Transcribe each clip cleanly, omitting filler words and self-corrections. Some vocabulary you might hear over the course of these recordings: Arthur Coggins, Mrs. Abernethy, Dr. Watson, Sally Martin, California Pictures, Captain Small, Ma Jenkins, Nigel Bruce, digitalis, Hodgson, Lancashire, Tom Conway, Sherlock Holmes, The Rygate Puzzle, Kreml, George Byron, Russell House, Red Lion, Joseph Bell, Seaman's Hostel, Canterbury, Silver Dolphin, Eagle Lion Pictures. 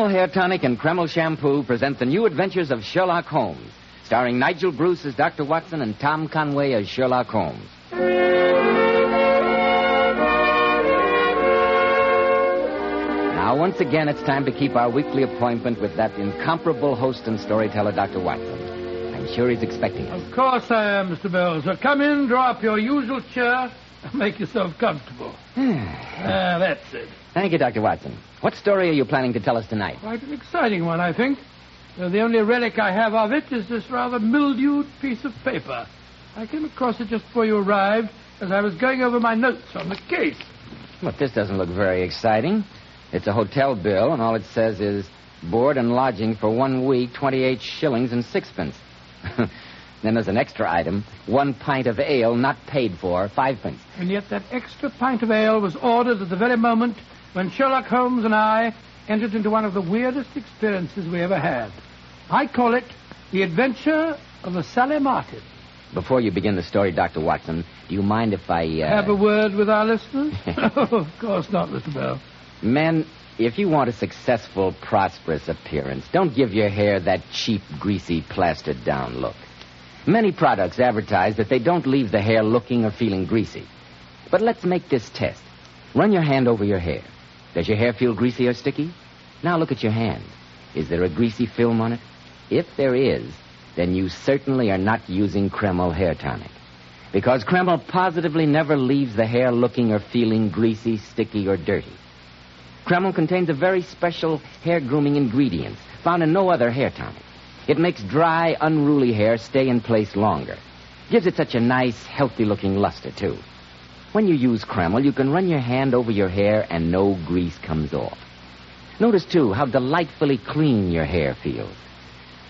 Kreml Hair Tonic and Kreml Shampoo present the new adventures of Sherlock Holmes, starring Nigel Bruce as Dr. Watson and Tom Conway as Sherlock Holmes. Now, once again, it's time to keep our weekly appointment with that incomparable host and storyteller, Dr. Watson. I'm sure he's expecting us. Of course I am, Mr. Bell. So come in, draw up your usual chair, and make yourself comfortable. That's it. Thank you, Dr. Watson. What story are you planning to tell us tonight? Quite an exciting one, I think. The only relic I have of it is this rather mildewed piece of paper. I came across it just before you arrived as I was going over my notes on the case. But this doesn't look very exciting. It's a hotel bill, and all it says is board and lodging for 1 week, 28 shillings and sixpence. Then there's an extra item, 1 pint of ale not paid for, 5 pence. And yet that extra pint of ale was ordered at the very moment when Sherlock Holmes and I entered into one of the weirdest experiences we ever had. I call it The Adventure of the Sally Martin. Before you begin the story, Dr. Watson, do you mind if I... have a word with our listeners? Of course not, Mr. Bell. Men, if you want a successful, prosperous appearance, don't give your hair that cheap, greasy, plastered-down look. Many products advertise that they don't leave the hair looking or feeling greasy. But let's make this test. Run your hand over your hair. Does your hair feel greasy or sticky? Now look at your hand. Is there a greasy film on it? If there is, then you certainly are not using Kreml Hair Tonic. Because Kreml positively never leaves the hair looking or feeling greasy, sticky, or dirty. Kreml contains a very special hair grooming ingredient found in no other hair tonic. It makes dry, unruly hair stay in place longer. Gives it such a nice, healthy-looking luster, too. When you use Kreml, you can run your hand over your hair and no grease comes off. Notice, too, how delightfully clean your hair feels.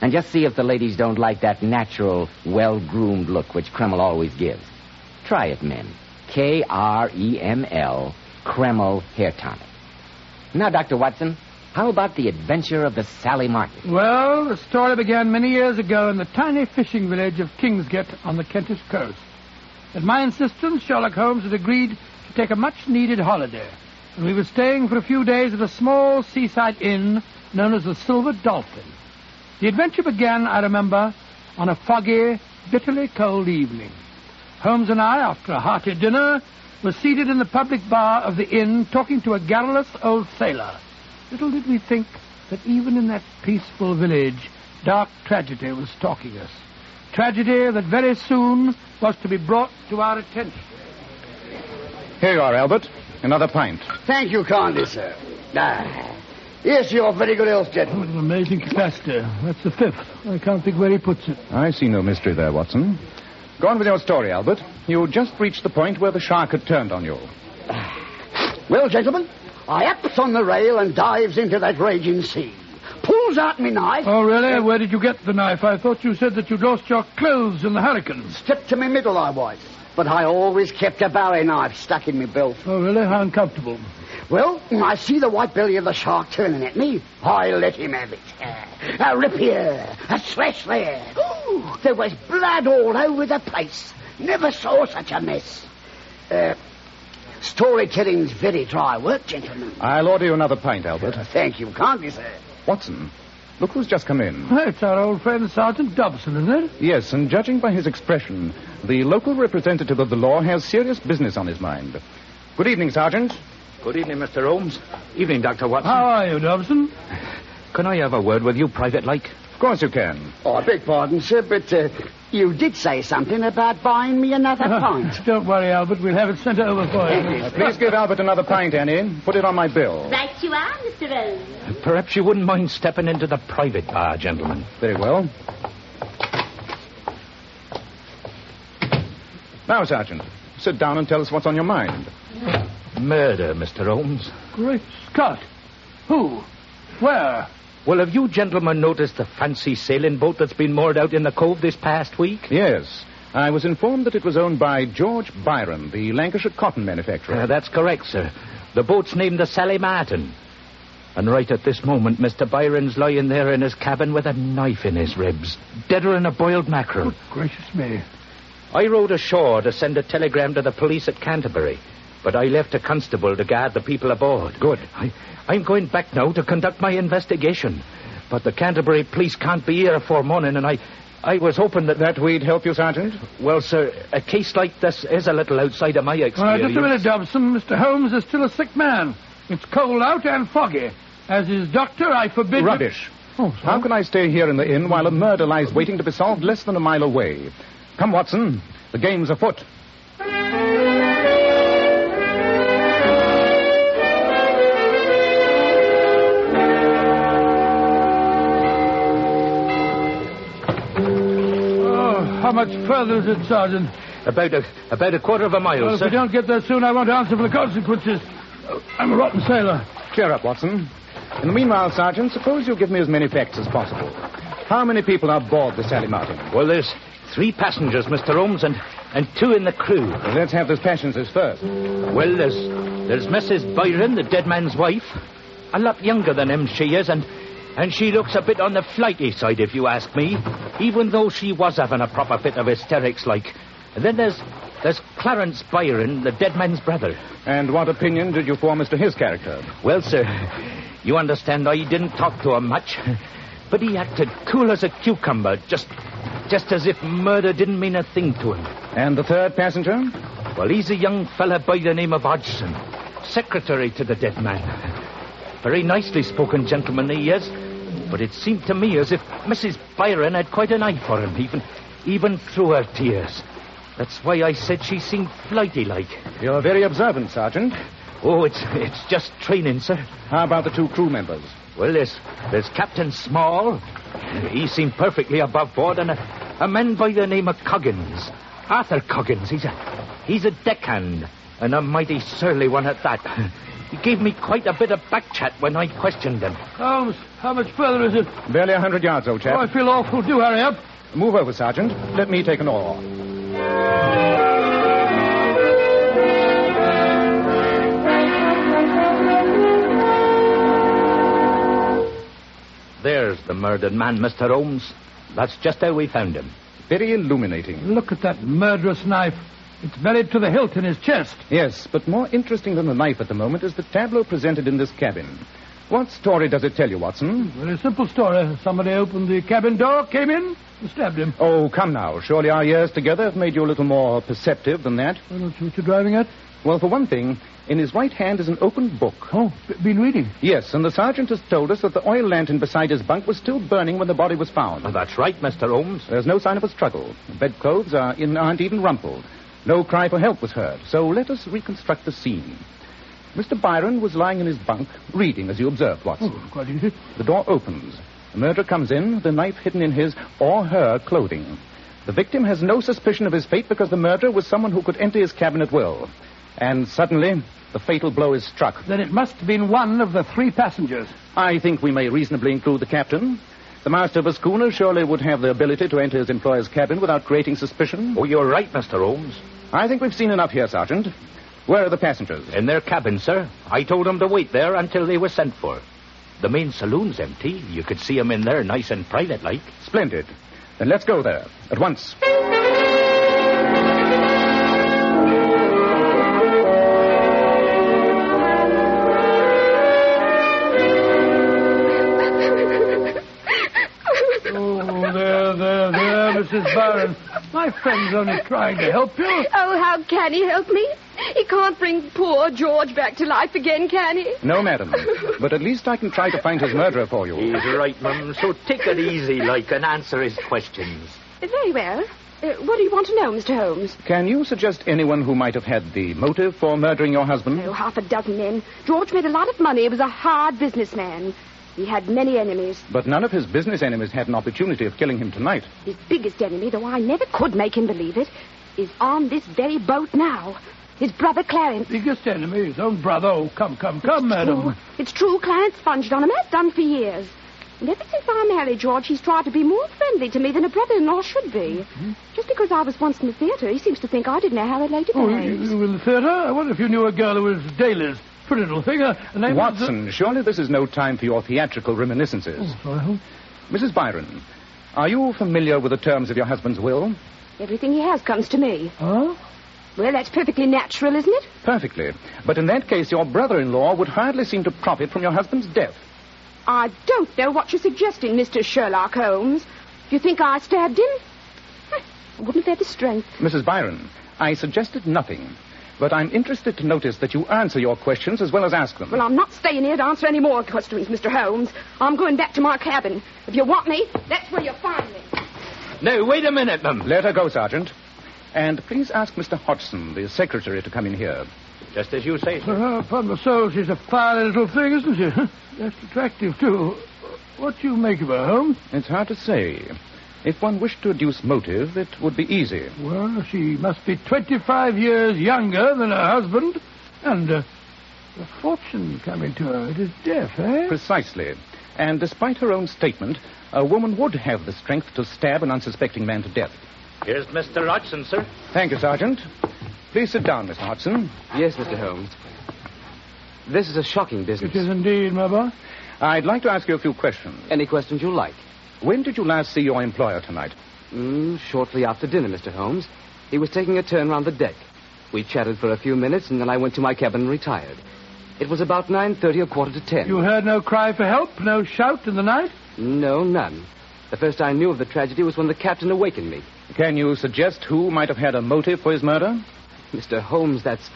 And just see if the ladies don't like that natural, well-groomed look which Kreml always gives. Try it, men. K-R-E-M-L, Kreml Hair Tonic. Now, Dr. Watson, how about the adventure of the Sally Martin? Well, the story began many years ago in the tiny fishing village of Kingsgate on the Kentish coast. At my insistence, Sherlock Holmes had agreed to take a much-needed holiday, and we were staying for a few days at a small seaside inn known as the Silver Dolphin. The adventure began, I remember, on a foggy, bitterly cold evening. Holmes and I, after a hearty dinner, were seated in the public bar of the inn talking to a garrulous old sailor. Little did we think that even in that peaceful village, dark tragedy was stalking us. Tragedy that very soon was to be brought to our attention. Here you are, Albert. Another pint. Thank you kindly, sir. Yes, you're very good health, gentlemen. What an amazing capacity. That's the fifth. I can't think where he puts it. I see no mystery there, Watson. Go on with your story, Albert. You just reached the point where the shark had turned on you. Well, gentlemen, I ups on the rail and dives into that raging sea. Pulls out me knife. Oh, really? Where did you get the knife? I thought you said that you'd lost your clothes in the hurricane. Stripped to me middle, I was. But I always kept a bowie knife stuck in me belt. Oh, really? How uncomfortable. Well, I see the white belly of the shark turning at me. I let him have it. A rip here, a slash there. Ooh, there was blood all over the place. Never saw such a mess. Storytelling's very dry work, gentlemen. I'll order you another pint, Albert. Thank you kindly, sir. Watson, look who's just come in. Oh, it's our old friend Sergeant Dobson, isn't it? Yes, and judging by his expression, the local representative of the law has serious business on his mind. Good evening, Sergeant. Good evening, Mr. Holmes. Evening, Dr. Watson. How are you, Dobson? Can I have a word with you, private-like? Of course you can. Oh, I beg pardon, sir, but you did say something about buying me another pint. Don't worry, Albert. We'll have it sent over for you. Please give Albert another pint, Annie. Put it on my bill. Right you are, Mr. Holmes. Perhaps you wouldn't mind stepping into the private bar, gentlemen. Very well. Now, Sergeant, sit down and tell us what's on your mind. Murder, Mr. Holmes. Great Scott. Who? Where? Well, have you gentlemen noticed the fancy sailing boat that's been moored out in the cove this past week? Yes. I was informed that it was owned by George Byron, the Lancashire cotton manufacturer. That's correct, sir. The boat's named the Sally Martin. And right at this moment, Mr. Byron's lying there in his cabin with a knife in his ribs, deader than a boiled mackerel. Good gracious me. I rowed ashore to send a telegram to the police at Canterbury. But I left a constable to guard the people aboard. Good. I'm going back now to conduct my investigation. But the Canterbury police can't be here afore morning, and I was hoping that... That we'd help you, Sergeant? Well, sir, a case like this is a little outside of my experience. Just a minute, Dobson. Mr. Holmes is still a sick man. It's cold out and foggy. As his doctor, I forbid... Rubbish. Oh, sorry. How can I stay here in the inn while a murder lies waiting to be solved less than a mile away? Come, Watson. The game's afoot. How much further is it, Sergeant? About a quarter of a mile, sir. If we don't get there soon, I won't answer for the consequences. I'm a rotten sailor. Cheer up, Watson. In the meanwhile, Sergeant, suppose you give me as many facts as possible. How many people are aboard the Sally Martin? Well, there's 3 passengers, Mr. Holmes, and 2 in the crew. Well, let's have those passengers first. Well, there's Mrs. Byron, the dead man's wife. A lot younger than him she is, and she looks a bit on the flighty side, if you ask me, even though she was having a proper fit of hysterics-like. And then there's Clarence Byron, the dead man's brother. And what opinion did you form as to his character? Well, sir, you understand I didn't talk to him much, but he acted cool as a cucumber, just as if murder didn't mean a thing to him. And the third passenger? Well, he's a young fella by the name of Hodgson, secretary to the dead man. Very nicely spoken gentleman he is, but it seemed to me as if Mrs. Byron had quite an eye for him, even through her tears. That's why I said she seemed flighty-like. You're very observant, Sergeant. Oh, it's just training, sir. How about the 2 crew members? Well, there's Captain Small. He seemed perfectly above board, and a man by the name of Coggins. Arthur Coggins. He's a deckhand, and a mighty surly one at that. He gave me quite a bit of backchat when I questioned him. Holmes, how much further is it? Barely 100 yards, old chap. Oh, I feel awful. Do hurry up. Move over, Sergeant. Let me take an oar. There's the murdered man, Mr. Holmes. That's just how we found him. Very illuminating. Look at that murderous knife. It's buried to the hilt in his chest. Yes, but more interesting than the knife at the moment is the tableau presented in this cabin. What story does it tell you, Watson? Very simple story. Somebody opened the cabin door, came in, and stabbed him. Oh, come now. Surely our years together have made you a little more perceptive than that. Well, that's what you're driving at. Well, for one thing, in his right hand is an open book. Oh, been reading? Yes, and the sergeant has told us that the oil lantern beside his bunk was still burning when the body was found. Oh, that's right, Mr. Holmes. There's no sign of a struggle. The bedclothes aren't even rumpled. No cry for help was heard, so let us reconstruct the scene. Mr. Byron was lying in his bunk, reading, as you observed, Watson. Oh, quite easy. The door opens. The murderer comes in, the knife hidden in his or her clothing. The victim has no suspicion of his fate because the murderer was someone who could enter his cabin at will. And suddenly, the fatal blow is struck. Then it must have been one of the 3 passengers. I think we may reasonably include the captain. The master of a schooner surely would have the ability to enter his employer's cabin without creating suspicion. Oh, you're right, Mr. Holmes. I think we've seen enough here, Sergeant. Where are the passengers? In their cabin, sir. I told them to wait there until they were sent for. The main saloon's empty. You could see them in there nice and private-like. Splendid. Then let's go there, at once. Mrs. Byron, my friend's only trying to help you. Oh, how can he help me? He can't bring poor George back to life again, can he? No, madam, but at least I can try to find his murderer for you. He's right, mum, so take it easy, like, and answer his questions. Very well. What do you want to know, Mr. Holmes? Can you suggest anyone who might have had the motive for murdering your husband? Oh, 6 men. George made a lot of money. He was a hard businessman. He had many enemies. But none of his business enemies had an opportunity of killing him tonight. His biggest enemy, though I never could make him believe it, is on this very boat now. His brother, Clarence. Biggest enemy? His own brother? Oh, come, madam. It's true. Clarence sponged on him, has done for years. And ever since I married George, he's tried to be more friendly to me than a brother-in-law should be. Mm-hmm. Just because I was once in the theatre, he seems to think I didn't know how it later behaves. Oh, you were in the theatre? I wonder if you knew a girl who was Daly's. Pretty little thing. Watson, surely this is no time for your theatrical reminiscences. Oh, I hope. Mrs. Byron, are you familiar with the terms of your husband's will? Everything he has comes to me. Huh? Well, that's perfectly natural, isn't it? Perfectly. But in that case, your brother-in-law would hardly seem to profit from your husband's death. I don't know what you're suggesting, Mr. Sherlock Holmes. Do you think I stabbed him? I wouldn't have the strength. Mrs. Byron, I suggested nothing. But I'm interested to notice that you answer your questions as well as ask them. Well, I'm not staying here to answer any more questions, Mr. Holmes. I'm going back to my cabin. If you want me, that's where you'll find me. No, wait a minute, ma'am. Let her go, Sergeant. And please ask Mr. Hodgson, the secretary, to come in here. Just as you say, sir. Oh, upon my soul, she's a fiery little thing, isn't she? That's attractive, too. What do you make of her, Holmes? It's hard to say. If one wished to deduce motive, it would be easy. Well, she must be 25 years younger than her husband. And the fortune coming to her, it is death, eh? Precisely. And despite her own statement, a woman would have the strength to stab an unsuspecting man to death. Here's Mr. Hodgson, sir. Thank you, Sergeant. Please sit down, Mr. Hodgson. Yes, Mr. Holmes. This is a shocking business. It is indeed, my boy. I'd like to ask you a few questions. Any questions you like. When did you last see your employer tonight? Shortly after dinner, Mr. Holmes. He was taking a turn round the deck. We chatted for a few minutes, and then I went to my cabin and retired. It was about 9:30 or 9:45. You heard no cry for help, no shout in the night? No, none. The first I knew of the tragedy was when the captain awakened me. Can you suggest who might have had a motive for his murder? Mr. Holmes, that's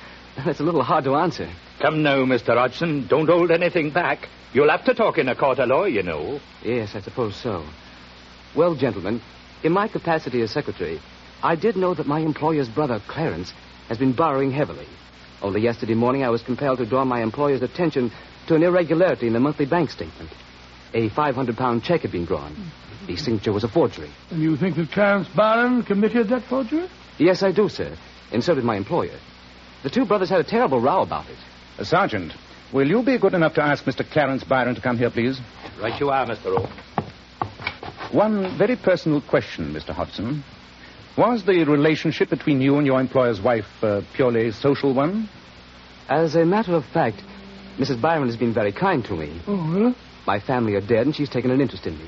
a little hard to answer. Come now, Mr. Hodgson. Don't hold anything back. You'll have to talk in a court of law, you know. Yes, I suppose so. Well, gentlemen, in my capacity as secretary, I did know that my employer's brother, Clarence, has been borrowing heavily. Only yesterday morning I was compelled to draw my employer's attention to an irregularity in the monthly bank statement. A £500 cheque had been drawn. The signature was a forgery. And you think that Clarence Byron committed that forgery? Yes, I do, sir. And so did my employer. The two brothers had a terrible row about it. Sergeant, will you be good enough to ask Mr. Clarence Byron to come here, please? Right you are, Mr. O. One very personal question, Mr. Hodgson. Was the relationship between you and your employer's wife a purely social one? As a matter of fact, Mrs. Byron has been very kind to me. Oh, really? My family are dead, and she's taken an interest in me.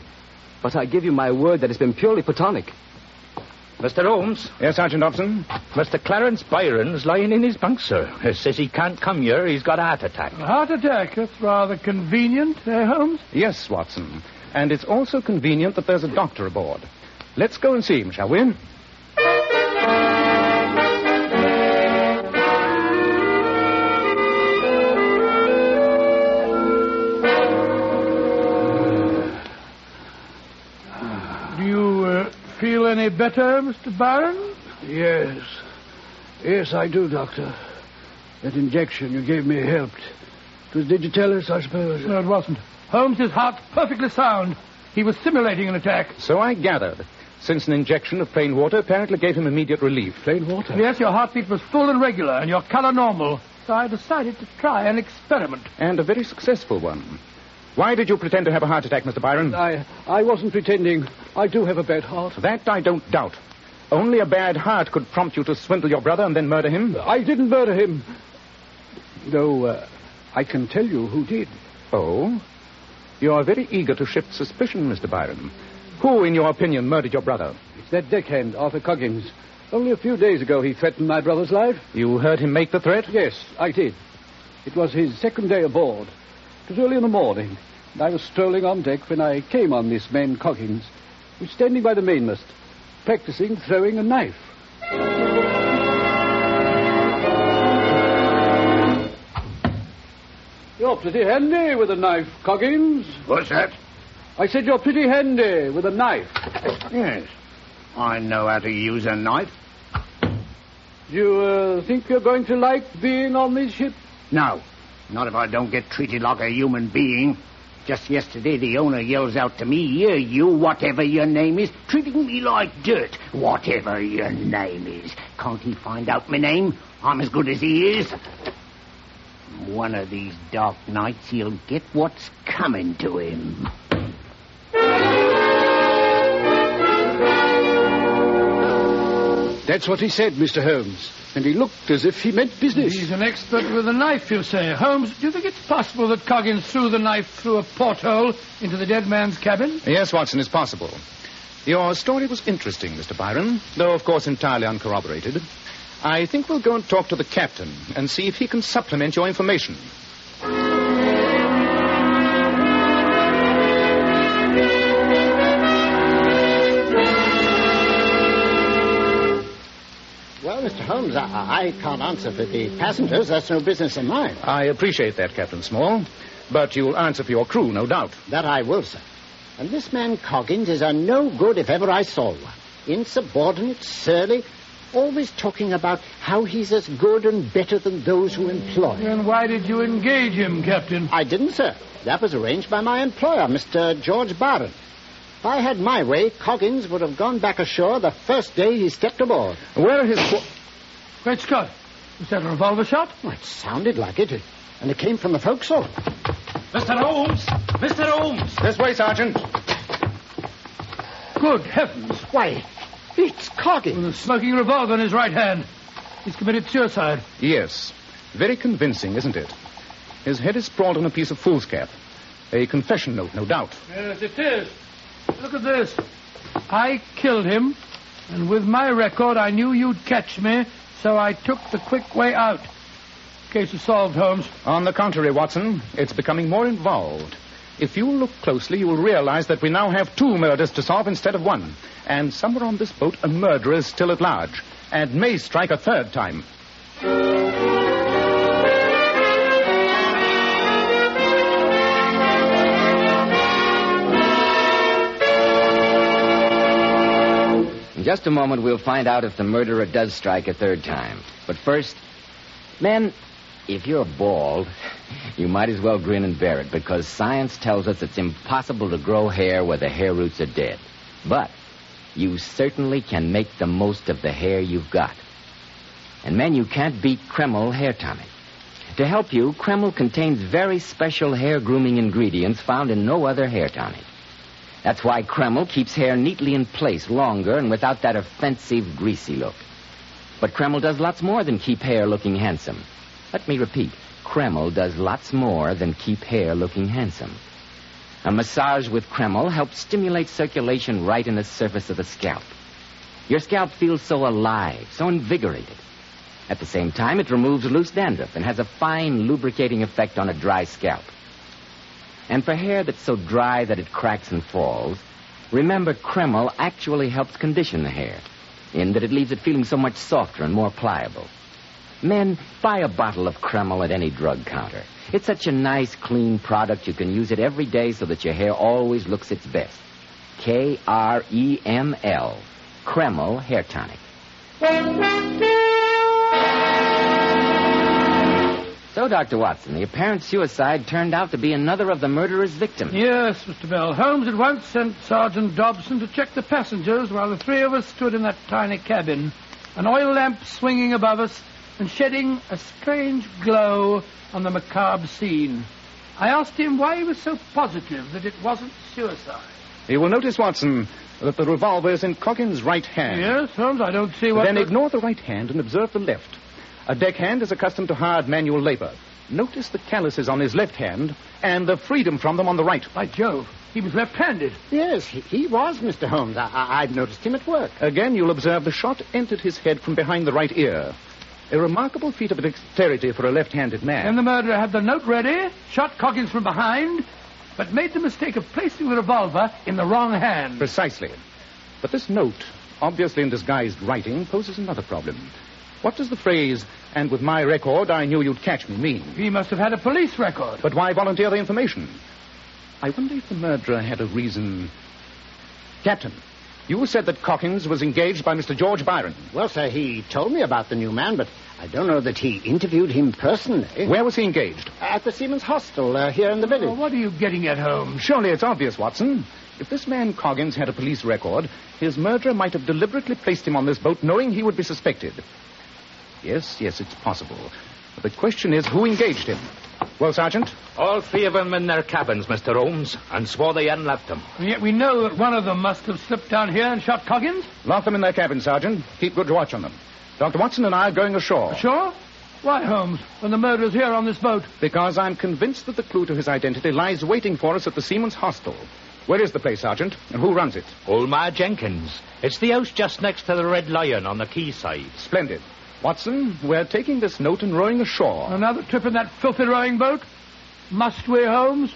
But I give you my word that it's been purely platonic. Mr. Holmes? Yes, Sergeant Hobson? Mr. Clarence Byron's lying in his bunk, sir. He says he can't come here. He's got a heart attack. A heart attack? That's rather convenient, eh, Holmes? Yes, Watson. And it's also convenient that there's a doctor aboard. Let's go and see him, shall we? Feel any better, Mr. Byron? Yes. Yes, I do, Doctor. That injection you gave me helped. It was digitalis, I suppose. No, it wasn't. Holmes's heart's perfectly sound. He was simulating an attack. So I gathered, since an injection of plain water apparently gave him immediate relief. Plain water? Yes, your heartbeat was full and regular, and your color normal. So I decided to try an experiment. And a very successful one. Why did you pretend to have a heart attack, Mr. Byron? I wasn't pretending. I do have a bad heart. That I don't doubt. Only a bad heart could prompt you to swindle your brother and then murder him. I didn't murder him. Though I can tell you who did. Oh? You are very eager to shift suspicion, Mr. Byron. Who, in your opinion, murdered your brother? It's that deckhand, Arthur Coggins. Only a few days ago he threatened my brother's life. You heard him make the threat? Yes, I did. It was his second day aboard. It was early in the morning, and I was strolling on deck when I came on this man Coggins, who was standing by the mainmast, practicing throwing a knife. You're pretty handy with a knife, Coggins. What's that? I said you're pretty handy with a knife. Yes, I know how to use a knife. Do you think you're going to like being on this ship? No. Not if I don't get treated like a human being. Just yesterday, the owner yells out to me, "Here, you, whatever your name is, treating me like dirt. Whatever your name is. Can't he find out my name? I'm as good as he is." One of these dark nights, he'll get what's coming to him. That's what he said, Mr. Holmes. And he looked as if he meant business. He's an expert with a knife, you say. Holmes, do you think it's possible that Coggins threw the knife through a porthole into the dead man's cabin? Yes, Watson, it's possible. Your story was interesting, Mr. Byron, though, of course, entirely uncorroborated. I think we'll go and talk to the captain and see if he can supplement your information. Well, Mr. Holmes, I can't answer for the passengers. That's no business of mine. I appreciate that, Captain Small. But you'll answer for your crew, no doubt. That I will, sir. And this man Coggins is a no good if ever I saw one. Insubordinate, surly, always talking about how he's as good and better than those who employ. Then why did you engage him, Captain? I didn't, sir. That was arranged by my employer, Mr. George Byron. If I had my way, Coggins would have gone back ashore the first day he stepped aboard. Where are his... Great Scott! Was that a revolver shot? Well, it sounded like it, and it came from the forecastle. Mr. Holmes! Mr. Holmes! This way, Sergeant. Good heavens. Why, it's Coggins. With a smoking revolver in his right hand. He's committed suicide. Yes. Very convincing, isn't it? His head is sprawled on a piece of foolscap. A confession note, no doubt. Yes, it is. Look at this. I killed him, and with my record, I knew you'd catch me, so I took the quick way out. Case is solved, Holmes. On the contrary, Watson, it's becoming more involved. If you look closely, you'll realize that we now have two murders to solve instead of one. And somewhere on this boat, a murderer is still at large and may strike a third time. In just a moment, we'll find out if the murderer does strike a third time. But first, men... if you're bald, you might as well grin and bear it, because science tells us it's impossible to grow hair where the hair roots are dead. But you certainly can make the most of the hair you've got. And man, you can't beat Kreml hair tonic. To help you, Kreml contains very special hair grooming ingredients found in no other hair tonic. That's why Kreml keeps hair neatly in place longer and without that offensive, greasy look. But Kreml does lots more than keep hair looking handsome. Let me repeat, Kreml does lots more than keep hair looking handsome. A massage with Kreml helps stimulate circulation right in the surface of the scalp. Your scalp feels so alive, so invigorated. At the same time, it removes loose dandruff and has a fine lubricating effect on a dry scalp. And for hair that's so dry that it cracks and falls, remember Kreml actually helps condition the hair, in that it leaves it feeling so much softer and more pliable. Men, buy a bottle of Kreml at any drug counter. It's such a nice, clean product. You can use it every day so that your hair always looks its best. Kreml. Kreml Hair Tonic. So, Dr. Watson, the apparent suicide turned out to be another of the murderer's victims. Yes, Mr. Bell. Holmes at once sent Sergeant Dobson to check the passengers while the three of us stood in that tiny cabin. An oil lamp swinging above us, and shedding a strange glow on the macabre scene. I asked him why he was so positive that it wasn't suicide. You will notice, Watson, that the revolver is in Coggins' right hand. Yes, Holmes, I don't see what... Then ignore the right hand and observe the left. A deckhand is accustomed to hard manual labor. Notice the calluses on his left hand and the freedom from them on the right. By Jove, he was left-handed. Yes, he was, Mr. Holmes. I've noticed him at work. Again, you'll observe the shot entered his head from behind the right ear. A remarkable feat of dexterity for a left-handed man. And the murderer had the note ready, shot Coggins from behind, but made the mistake of placing the revolver in the wrong hand. Precisely. But this note, obviously in disguised writing, poses another problem. What does the phrase, "and with my record, I knew you'd catch me," mean? He must have had a police record. But why volunteer the information? I wonder if the murderer had a reason... Captain... you said that Coggins was engaged by Mr. George Byron. Well, sir, he told me about the new man, but I don't know that he interviewed him personally. Where was he engaged? At the Seaman's Hostel, here in the village. Oh, what are you getting at, Holmes? Surely it's obvious, Watson. If this man Coggins had a police record, his murderer might have deliberately placed him on this boat knowing he would be suspected. Yes, it's possible. But the question is, who engaged him? Well, Sergeant? All three of them in their cabins, Mr. Holmes, and swore they unlocked them. And yet we know that one of them must have slipped down here and shot Coggins. Lock them in their cabins, Sergeant. Keep good watch on them. Dr. Watson and I are going ashore. Ashore? Why, Holmes, when the murderer's here on this boat? Because I'm convinced that the clue to his identity lies waiting for us at the Seaman's Hostel. Where is the place, Sergeant, and who runs it? Old Ma Jenkins. It's the house just next to the Red Lion on the quayside. Splendid. Watson, we're taking this note and rowing ashore. Another trip in that filthy rowing boat? Must we, Holmes?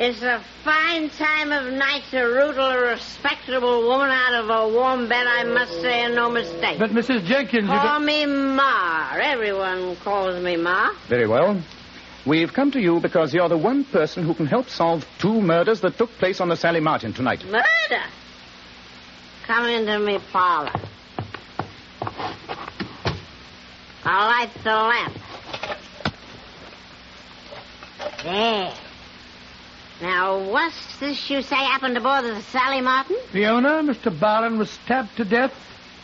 It's a fine time of night to roodle a respectable woman out of a warm bed, I must say, and no mistake. But, Mrs. Jenkins... Call me Ma. Everyone calls me Ma. Very well. We've come to you because you're the one person who can help solve two murders that took place on the Sally Martin tonight. Murder? Come into me parlor. I'll light the lamp. There. Now, what's this you say happened aboard the Sally Martin? Fiona, Mr. Byron was stabbed to death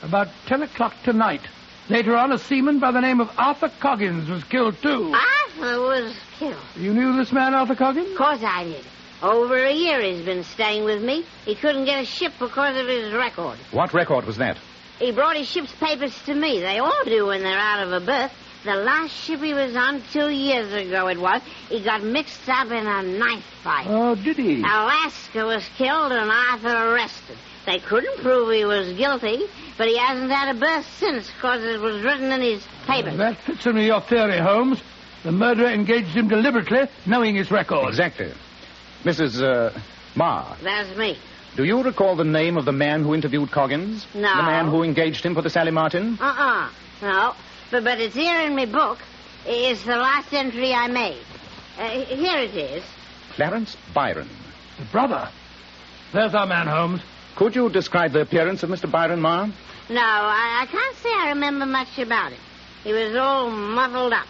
about 10 o'clock tonight. Later on, a seaman by the name of Arthur Coggins was killed, too. Arthur was killed? You knew this man, Arthur Coggins? Of course I did. Over a year he's been staying with me. He couldn't get a ship because of his record. What record was that? He brought his ship's papers to me. They all do when they're out of a berth. The last ship he was on 2 years ago, it was. He got mixed up in a knife fight. Oh, did he? Alaska was killed and Arthur arrested. They couldn't prove he was guilty, but he hasn't had a berth since because it was written in his papers. Oh, that fits into your theory, Holmes. The murderer engaged him deliberately, knowing his record. Exactly. Mrs. Ma. That's me. Do you recall the name of the man who interviewed Coggins? No. The man who engaged him for the Sally Martin? No. But it's here in my book. It's the last entry I made. Here it is. Clarence Byron. The brother. There's our man, Holmes. Could you describe the appearance of Mr. Byron, Ma? No, I can't say I remember much about him. He was all muffled up.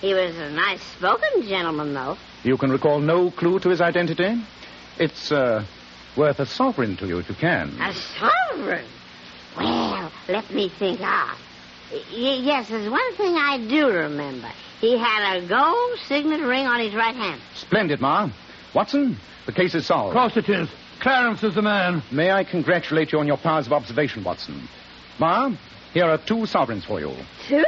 He was a nice-spoken gentleman, though. You can recall no clue to his identity? It's worth a sovereign to you, if you can. A sovereign? Well, let me think hard. Yes, there's one thing I do remember. He had a gold signet ring on his right hand. Splendid, Ma. Watson, the case is solved. Of course it is. Clarence is the man. May I congratulate you on your powers of observation, Watson. Ma, here are 2 sovereigns for you. 2?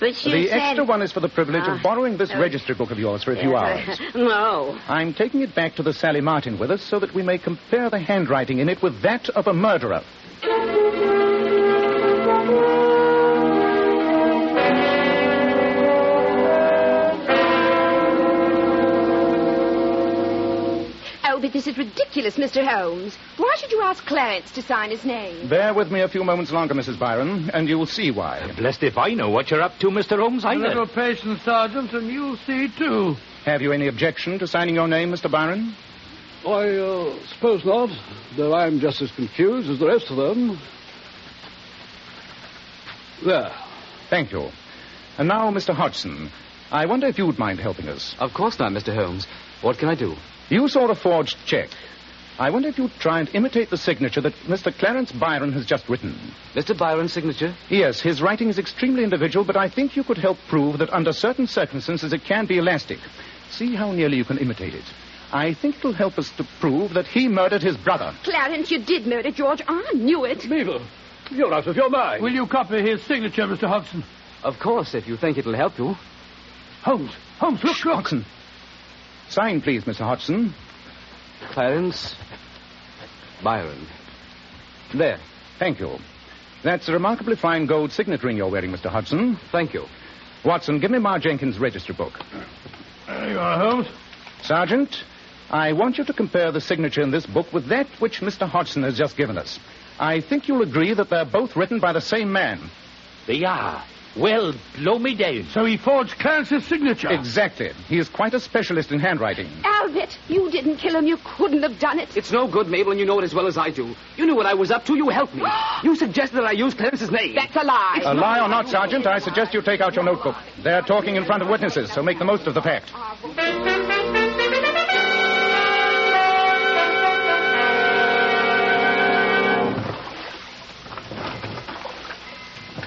But you said... The extra one is for the privilege of borrowing this registry book of yours for a few hours. No. I'm taking it back to the Sally Martin with us so that we may compare the handwriting in it with that of a murderer. But this is ridiculous, Mr. Holmes. Why should you ask Clarence to sign his name? Bear with me a few moments longer, Mrs. Byron, and you'll see why. I'm blessed if I know what you're up to, Mr. Holmes. A little patience, Sergeant, and you'll see, too. Have you any objection to signing your name, Mr. Byron? I suppose not, though I'm just as confused as the rest of them. There. Thank you. And now, Mr. Hodgson, I wonder if you'd mind helping us. Of course not, Mr. Holmes. What can I do? You saw a forged check. I wonder if you'd try and imitate the signature that Mr. Clarence Byron has just written. Mr. Byron's signature? Yes, his writing is extremely individual, but I think you could help prove that under certain circumstances it can be elastic. See how nearly you can imitate it. I think it'll help us to prove that he murdered his brother. Clarence, you did murder George. I knew it. Mabel, you're out of your mind. Will you copy his signature, Mr. Hodgson? Of course, if you think it'll help you. Holmes, look, Hodgson. Sign, please, Mr. Hodgson. Clarence Byron. There. Thank you. That's a remarkably fine gold signet ring you're wearing, Mr. Hodgson. Thank you. Watson, give me Ma Jenkins' register book. There you are, Holmes. Sergeant, I want you to compare the signature in this book with that which Mr. Hodgson has just given us. I think you'll agree that they're both written by the same man. They are. Well, blow me down. So he forged Clarence's signature? Exactly. He is quite a specialist in handwriting. Albert, you didn't kill him. You couldn't have done it. It's no good, Mabel, and you know it as well as I do. You knew what I was up to. You helped me. You suggested that I use Clarence's name. That's a lie. It's a lie or not, Sergeant, I suggest you take out your notebook. They're talking in front of witnesses, so make the most of the fact.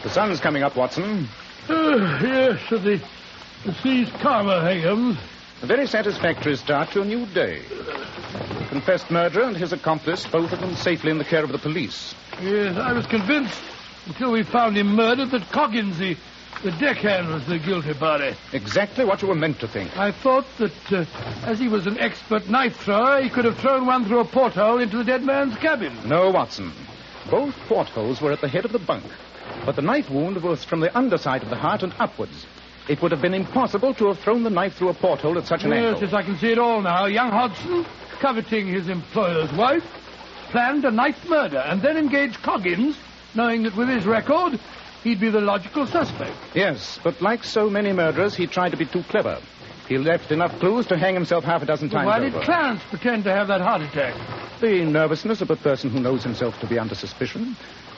The sun's coming up, Watson. Yes, the sea's calmer, Higgins. A very satisfactory start to a new day. The confessed murderer and his accomplice, both of them safely in the care of the police. Yes, I was convinced until we found him murdered that Coggins, the The deckhand was the guilty party. Exactly what you were meant to think. I thought that as he was an expert knife thrower, he could have thrown one through a porthole into the dead man's cabin. No, Watson. Both portholes were at the head of the bunk, but the knife wound was from the underside of the heart and upwards. It would have been impossible to have thrown the knife through a porthole at such an angle. Yes, I can see it all now. Young Hodgson, coveting his employer's wife, planned a knife murder and then engaged Coggins, knowing that with his record, he'd be the logical suspect. Yes, but like so many murderers, he tried to be too clever. He left enough clues to hang himself half a dozen times over. Why did Clarence pretend to have that heart attack? The nervousness of a person who knows himself to be under suspicion.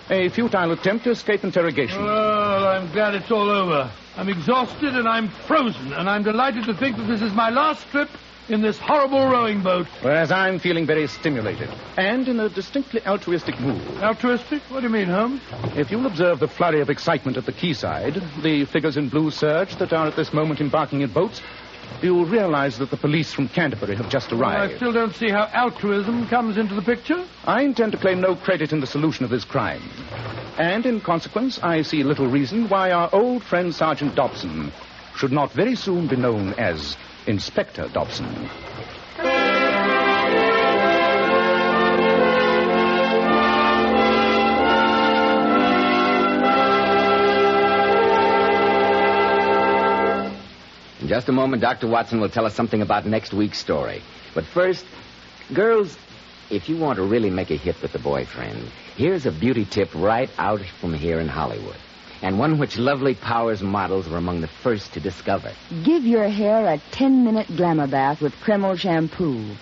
A futile attempt to escape interrogation. Well, I'm glad it's all over. I'm exhausted and I'm frozen, and I'm delighted to think that this is my last trip in this horrible rowing boat. Whereas I'm feeling very stimulated and in a distinctly altruistic mood. Altruistic? What do you mean, Holmes? If you'll observe the flurry of excitement at the quayside, the figures in blue serge that are at this moment embarking in boats, you'll realize that the police from Canterbury have just arrived. Well, I still don't see how altruism comes into the picture. I intend to claim no credit in the solution of this crime. And in consequence, I see little reason why our old friend Sergeant Dobson should not very soon be known as Inspector Dobson. In just a moment, Dr. Watson will tell us something about next week's story. But first, girls, if you want to really make a hit with the boyfriend, here's a beauty tip right out from here in Hollywood, and one which Lovely Powers models were among the first to discover. Give your hair a 10-minute glamour bath with Kreml shampoo.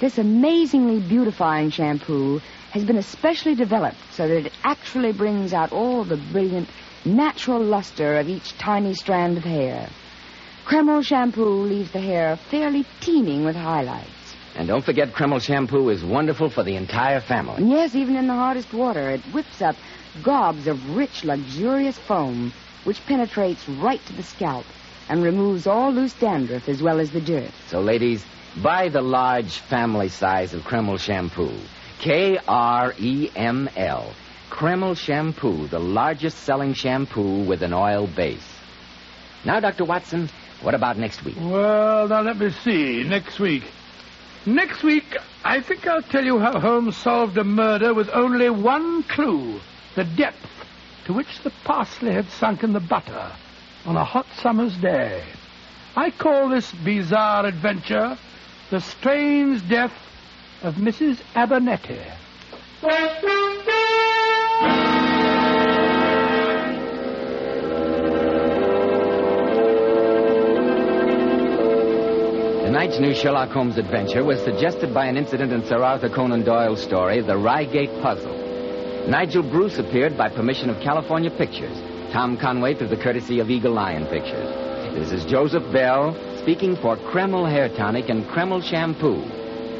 This amazingly beautifying shampoo has been especially developed so that it actually brings out all the brilliant, natural luster of each tiny strand of hair. Kreml shampoo leaves the hair fairly teeming with highlights. And don't forget, Kreml shampoo is wonderful for the entire family. Yes, even in the hardest water, it whips up gobs of rich, luxurious foam, which penetrates right to the scalp and removes all loose dandruff as well as the dirt. So, ladies, buy the large family size of Kreml shampoo. Kreml. Kreml shampoo, the largest selling shampoo with an oil base. Now, Dr. Watson, what about next week? Well, now let me see. Next week, I think I'll tell you how Holmes solved a murder with only one clue. The depth to which the parsley had sunk in the butter on a hot summer's day. I call this bizarre adventure The Strange Death of Mrs. Abernethy. Tonight's new Sherlock Holmes adventure was suggested by an incident in Sir Arthur Conan Doyle's story, The Rygate Puzzle. Nigel Bruce appeared by permission of California Pictures. Tom Conway through the courtesy of Eagle Lion Pictures. This is Joseph Bell speaking for Kreml Hair Tonic and Kreml Shampoo,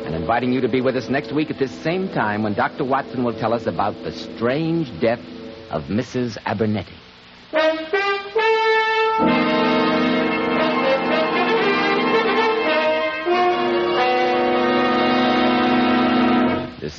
and inviting you to be with us next week at this same time when Dr. Watson will tell us about The Strange Death of Mrs. Abernethy. This